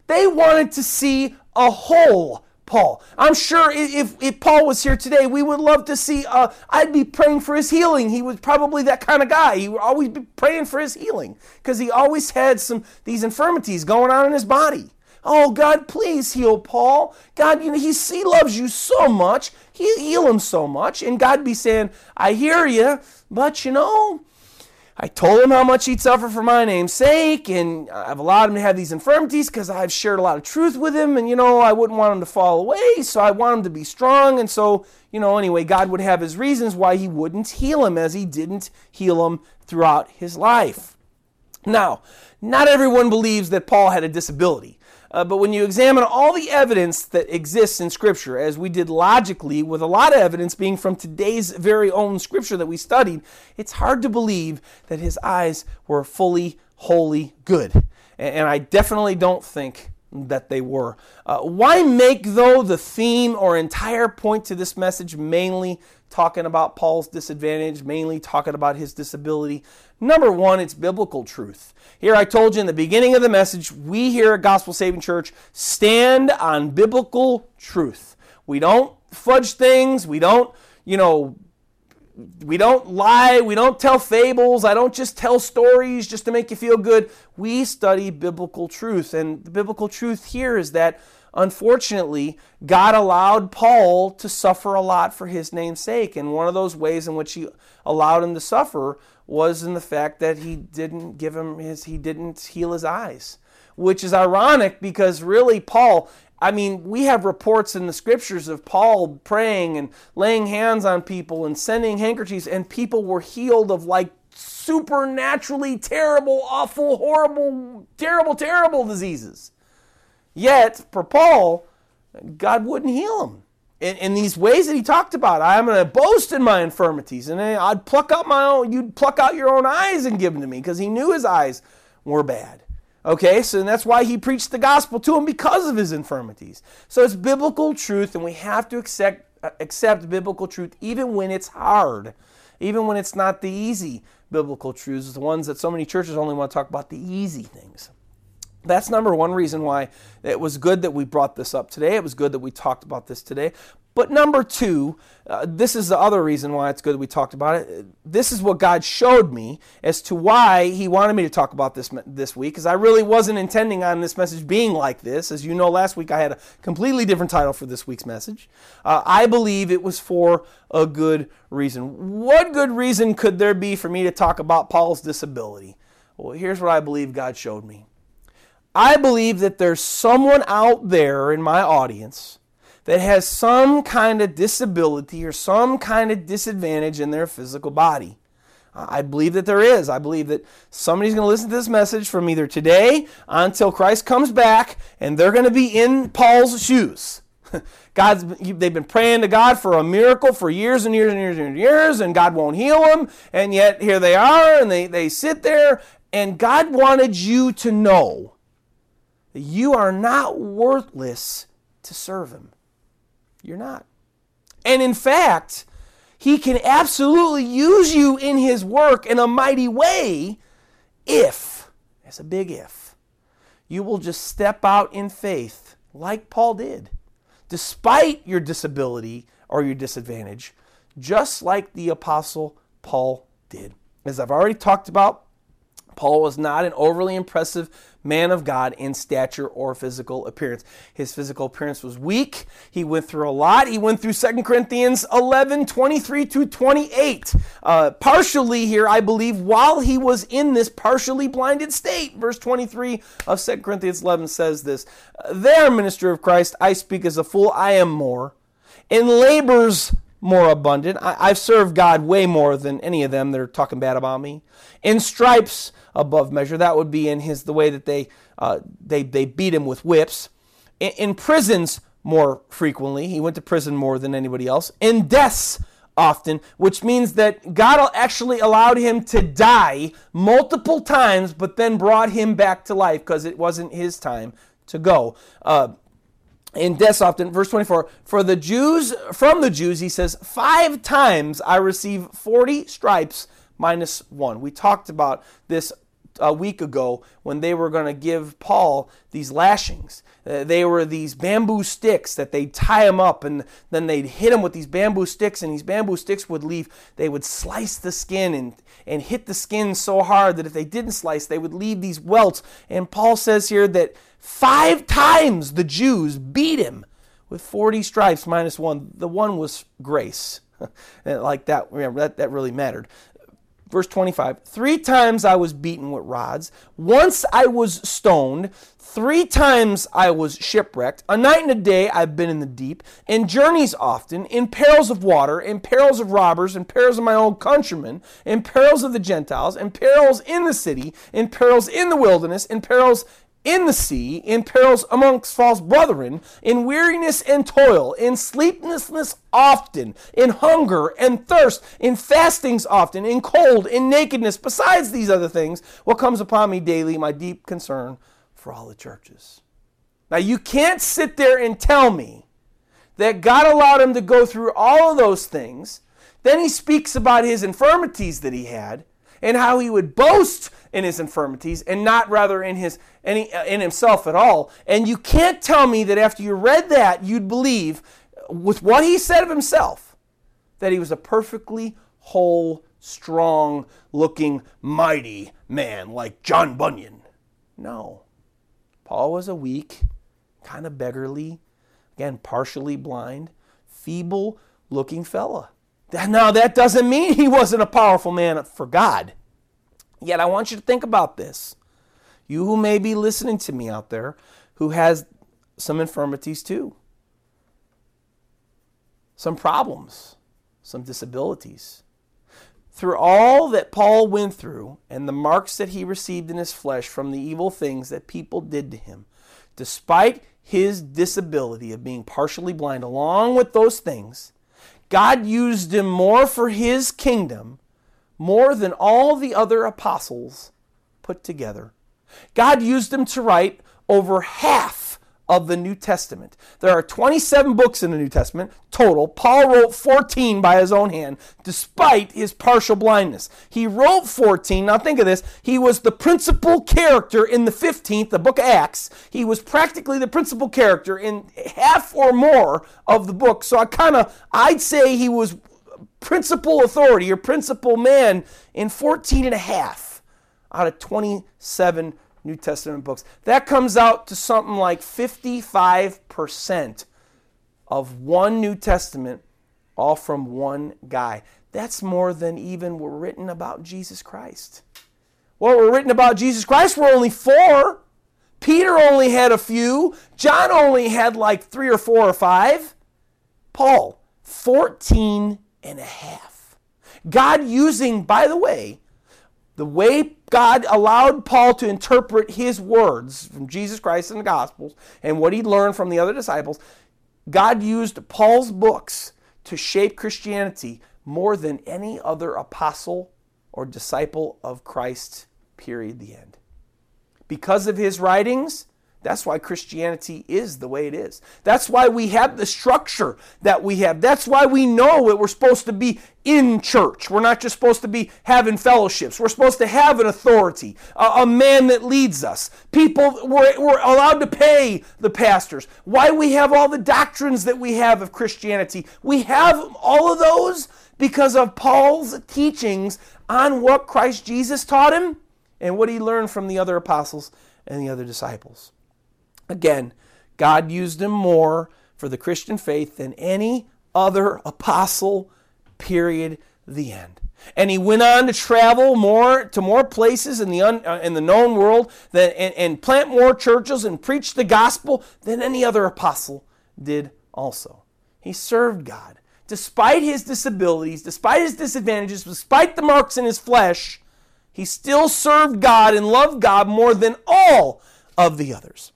They wanted to see a whole Paul. I'm sure if Paul was here today, we would love to see, I'd be praying for his healing. He was probably that kind of guy. He would always be praying for his healing because he always had these infirmities going on in his body. Oh, God, please heal Paul. God, you know, he loves you so much. Heal him so much. And God be saying, I hear you, but you know, I told him how much he'd suffer for my name's sake, and I've allowed him to have these infirmities because I've shared a lot of truth with him, and, you know, I wouldn't want him to fall away, so I want him to be strong. And so, you know, anyway, God would have his reasons why he wouldn't heal him, as he didn't heal him throughout his life. Now, not everyone believes that Paul had a disability, but when you examine all the evidence that exists in Scripture, as we did logically, with a lot of evidence being from today's very own Scripture that we studied, it's hard to believe that his eyes were fully, wholly good. And I definitely don't think that they were. Why make, though, the theme or entire point to this message mainly talking about Paul's disadvantage, mainly talking about his disability? Number one, it's biblical truth. Here, I told you in the beginning of the message, we here at Gospel Saving Church stand on biblical truth. We don't fudge things. We don't, you know, we don't lie. We don't tell fables. I don't just tell stories just to make you feel good. We study biblical truth. And the biblical truth here is that, unfortunately, God allowed Paul to suffer a lot for his name's sake. And one of those ways in which he allowed him to suffer was in the fact that he didn't heal his eyes, which is ironic because really Paul, I mean, we have reports in the Scriptures of Paul praying and laying hands on people and sending handkerchiefs, and people were healed of like supernaturally terrible, awful, horrible, terrible, terrible diseases. Yet, for Paul, God wouldn't heal him. In these ways that he talked about, I'm going to boast in my infirmities, and I'd pluck out my own. You'd pluck out your own eyes and give them to me, because he knew his eyes were bad. Okay, so that's why he preached the gospel to him, because of his infirmities. So it's biblical truth, and we have to accept biblical truth, even when it's hard, even when it's not the easy biblical truths, the ones that so many churches only want to talk about, the easy things. That's number one reason why it was good that we brought this up today. It was good that we talked about this today. But number two, this is the other reason why it's good that we talked about it. This is what God showed me as to why he wanted me to talk about this week, because I really wasn't intending on this message being like this. As you know, last week I had a completely different title for this week's message. I believe it was for a good reason. What good reason could there be for me to talk about Paul's disability? Well, here's what I believe God showed me. I believe that there's someone out there in my audience that has some kind of disability or some kind of disadvantage in their physical body. I believe that there is. I believe that somebody's going to listen to this message from either today until Christ comes back, and they're going to be in Paul's shoes. They've been praying to God for a miracle for years and years and years and years, and God won't heal them, and yet here they are, and they sit there, and God wanted you to know that you are not worthless to serve him. You're not. And in fact, he can absolutely use you in his work in a mighty way if, that's a big if, you will just step out in faith like Paul did. Despite your disability or your disadvantage, just like the Apostle Paul did. As I've already talked about, Paul was not an overly impressive man of God in stature or physical appearance. His physical appearance was weak. He went through a lot. He went through 2 Corinthians 11, 23 to 28. Partially here, I believe, while he was in this partially blinded state. Verse 23 of 2 Corinthians 11 says this, "There, minister of Christ, I speak as a fool, I am more, in labors more abundant. I've served God way more than any of them that are talking bad about me. In stripes above measure," that would be in his the way that they beat him with whips. In prisons more frequently, he went to prison more than anybody else. In deaths often, which means that God actually allowed him to die multiple times, but then brought him back to life because it wasn't his time to go. In deaths often, verse 24, from the Jews, he says, 5 times I receive 40 stripes minus 1. We talked about this a week ago when they were going to give Paul these lashings. They were these bamboo sticks that they'd tie him up, and then they'd hit him with these bamboo sticks, and these bamboo sticks would leave. They would slice the skin and hit the skin so hard that if they didn't slice, they would leave these welts. And Paul says here that 5 times the Jews beat him with 40 stripes minus 1. The one was grace. Like that, remember, that really mattered. Verse 25, 3 times I was beaten with rods, once I was stoned, 3 times I was shipwrecked, a night and a day I've been in the deep, in journeys often, in perils of water, in perils of robbers, in perils of my own countrymen, in perils of the Gentiles, in perils in the city, in perils in the wilderness, in perils in the sea, in perils amongst false brethren, in weariness and toil, in sleeplessness often, in hunger and thirst, in fastings often, in cold, in nakedness. Besides these other things, what comes upon me daily, my deep concern for all the churches. Now you can't sit there and tell me that God allowed him to go through all of those things. Then he speaks about his infirmities that he had, and how he would boast in his infirmities and not rather in himself at all. And you can't tell me that after you read that, you'd believe with what he said of himself that he was a perfectly whole, strong-looking, mighty man like John Bunyan. No. Paul was a weak, kind of beggarly, again, partially blind, feeble-looking fella. Now, that doesn't mean he wasn't a powerful man for God. Yet, I want you to think about this. You who may be listening to me out there who has some infirmities too. Some problems, some disabilities. Through all that Paul went through and the marks that he received in his flesh from the evil things that people did to him, despite his disability of being partially blind, along with those things, God used him more for his kingdom, more than all the other apostles put together. God used him to write over half of the New Testament. There are 27 books in the New Testament total. Paul wrote 14 by his own hand, despite his partial blindness. He wrote 14. Now think of this. He was the principal character in the 15th, the book of Acts. He was practically the principal character in half or more of the book. So I'd say he was principal authority or principal man in 14 and a half out of 27 New Testament books. That comes out to something like 55% of one New Testament, all from one guy. That's more than even were written about Jesus Christ. What were written about Jesus Christ were only 4. Peter only had a few. John only had like 3 or 4 or 5. Paul, 14 and a half. God using, by the way God allowed Paul to interpret his words from Jesus Christ in the Gospels and what he'd learned from the other disciples, God used Paul's books to shape Christianity more than any other apostle or disciple of Christ, period, the end. Because of his writings, That's why Christianity is the way it is. That's why we have the structure that we have. That's why we know that we're supposed to be in church. We're not just supposed to be having fellowships. We're supposed to have an authority, a man that leads us. People, we're allowed to pay the pastors. Why we have all the doctrines that we have of Christianity. We have all of those because of Paul's teachings on what Christ Jesus taught him and what he learned from the other apostles and the other disciples. Again, God used him more for the Christian faith than any other apostle, period, the end. And he went on to travel to more places in the known world and plant more churches and preach the gospel than any other apostle did also. He served God. Despite his disabilities, despite his disadvantages, despite the marks in his flesh, he still served God and loved God more than all of the others.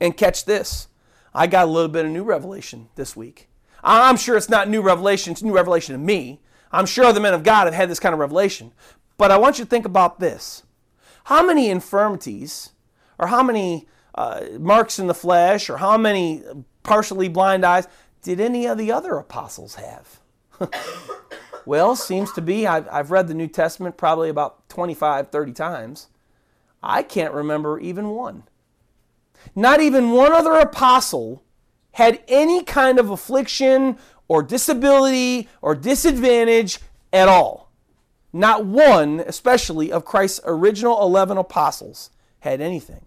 And catch this, I got a little bit of new revelation this week. I'm sure it's not new revelation, it's new revelation to me. I'm sure the men of God have had this kind of revelation. But I want you to think about this. How many infirmities, or how many marks in the flesh, or how many partially blind eyes did any of the other apostles have? Well, seems to be, I've read the New Testament probably about 25, 30 times. I can't remember even one. Not even one other apostle had any kind of affliction or disability or disadvantage at all. Not one, especially of Christ's original 11 apostles, had anything.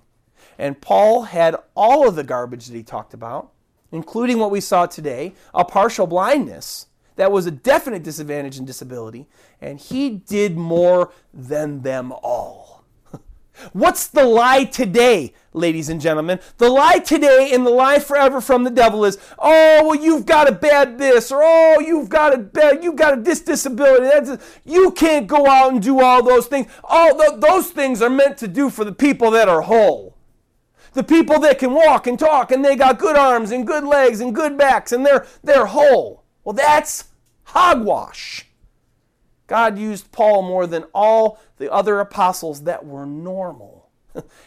And Paul had all of the garbage that he talked about, including what we saw today, a partial blindness that was a definite disadvantage and disability, and he did more than them all. What's the lie today, ladies and gentlemen? The lie today and the lie forever from the devil is, oh, well, you've got a bad this, or oh, you've got a this disability. You can't go out and do all those things. All those things are meant to do for the people that are whole. The people that can walk and talk and they got good arms and good legs and good backs and they're whole. Well, that's hogwash. God used Paul more than all the other apostles that were normal.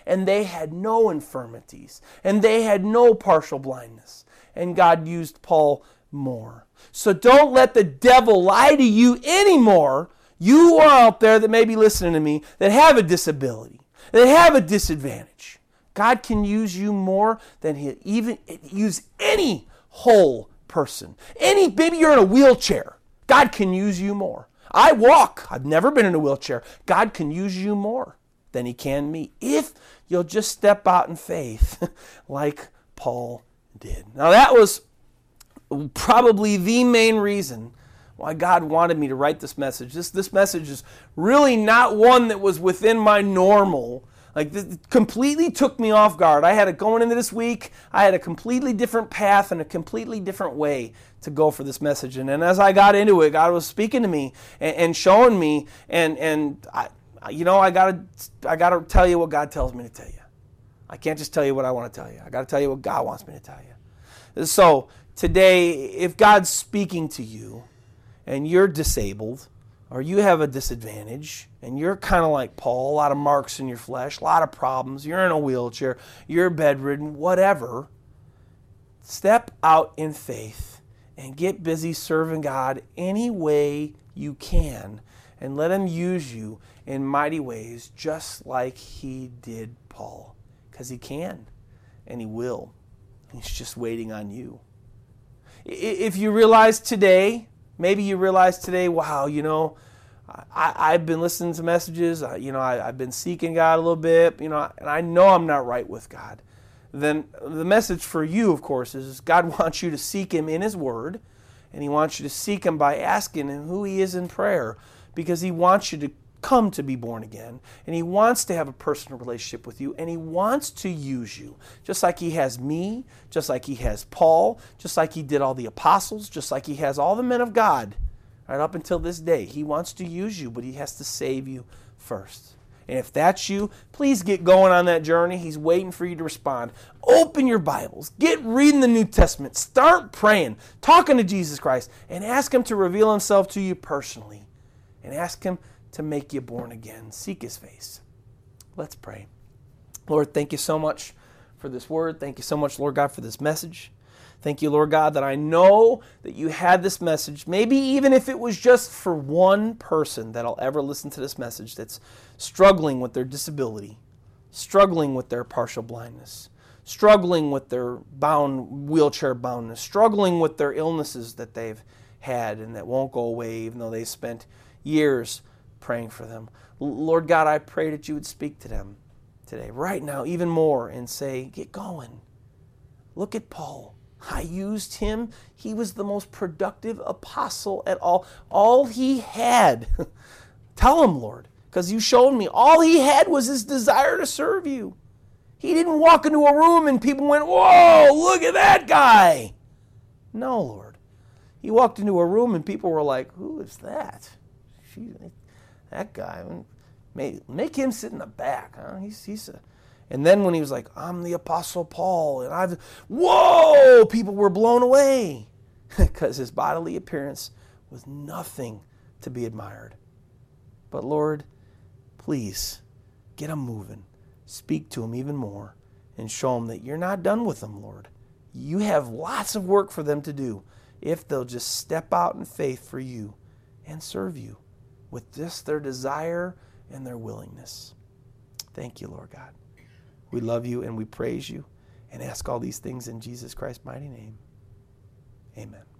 And they had no infirmities. And they had no partial blindness. And God used Paul more. So don't let the devil lie to you anymore. You are out there that may be listening to me that have a disability, that have a disadvantage. God can use you more than he'll even use any whole person. Maybe you're in a wheelchair. God can use you more. I walk. I've never been in a wheelchair. God can use you more than he can me if you'll just step out in faith like Paul did. Now that was probably the main reason why God wanted me to write this message. This message is really not one that was within my normal. Like, this completely took me off guard. I had it going into this week. I had a completely different path and a completely different way to go for this message. And as I got into it, God was speaking to me and showing me. I gotta tell you what God tells me to tell you. I can't just tell you what I want to tell you. I gotta tell you what God wants me to tell you. So today, if God's speaking to you, and you're disabled, or you have a disadvantage, and you're kind of like Paul, a lot of marks in your flesh, a lot of problems, you're in a wheelchair, you're bedridden, whatever, step out in faith and get busy serving God any way you can, and let him use you in mighty ways just like he did Paul, because he can, and he will. He's just waiting on you. If you realize today, maybe you realize today, wow, you know, I've been listening to messages, I've been seeking God a little bit, and I know I'm not right with God. Then the message for you, of course, is God wants you to seek him in his word, and he wants you to seek him by asking him who he is in prayer, because he wants you to come to be born again, and he wants to have a personal relationship with you, and he wants to use you, just like he has me, just like he has Paul, just like he did all the apostles, just like he has all the men of God, right up until this day. He wants to use you, but he has to save you first. And if that's you, please get going on that journey. He's waiting for you to respond. Open your Bibles. Get reading the New Testament. Start praying, talking to Jesus Christ, and ask him to reveal himself to you personally, and ask him to make you born again. Seek his face. Let's pray. Lord, thank you so much for this word. Thank you so much, Lord God, for this message. Thank you, Lord God, that I know that you had this message. Maybe even if it was just for one person that'll ever listen to this message that's struggling with their disability, struggling with their partial blindness, struggling with their wheelchair boundness, struggling with their illnesses that they've had and that won't go away even though they spent years praying for them. Lord God, I pray that you would speak to them today, right now, even more, and say, get going. Look at Paul. I used him. He was the most productive apostle at all. All he had, tell him, Lord, because you showed me, all he had was his desire to serve you. He didn't walk into a room and people went, whoa, look at that guy. No, Lord. He walked into a room and people were like, who is that? That guy, make him sit in the back. Huh? And then when he was like, I'm the Apostle Paul, and whoa, people were blown away because his bodily appearance was nothing to be admired. But Lord, please get him moving. Speak to him even more and show him that you're not done with them, Lord. You have lots of work for them to do if they'll just step out in faith for you and serve you with just their desire and their willingness. Thank you, Lord God. We love you and we praise you and ask all these things in Jesus Christ's mighty name. Amen.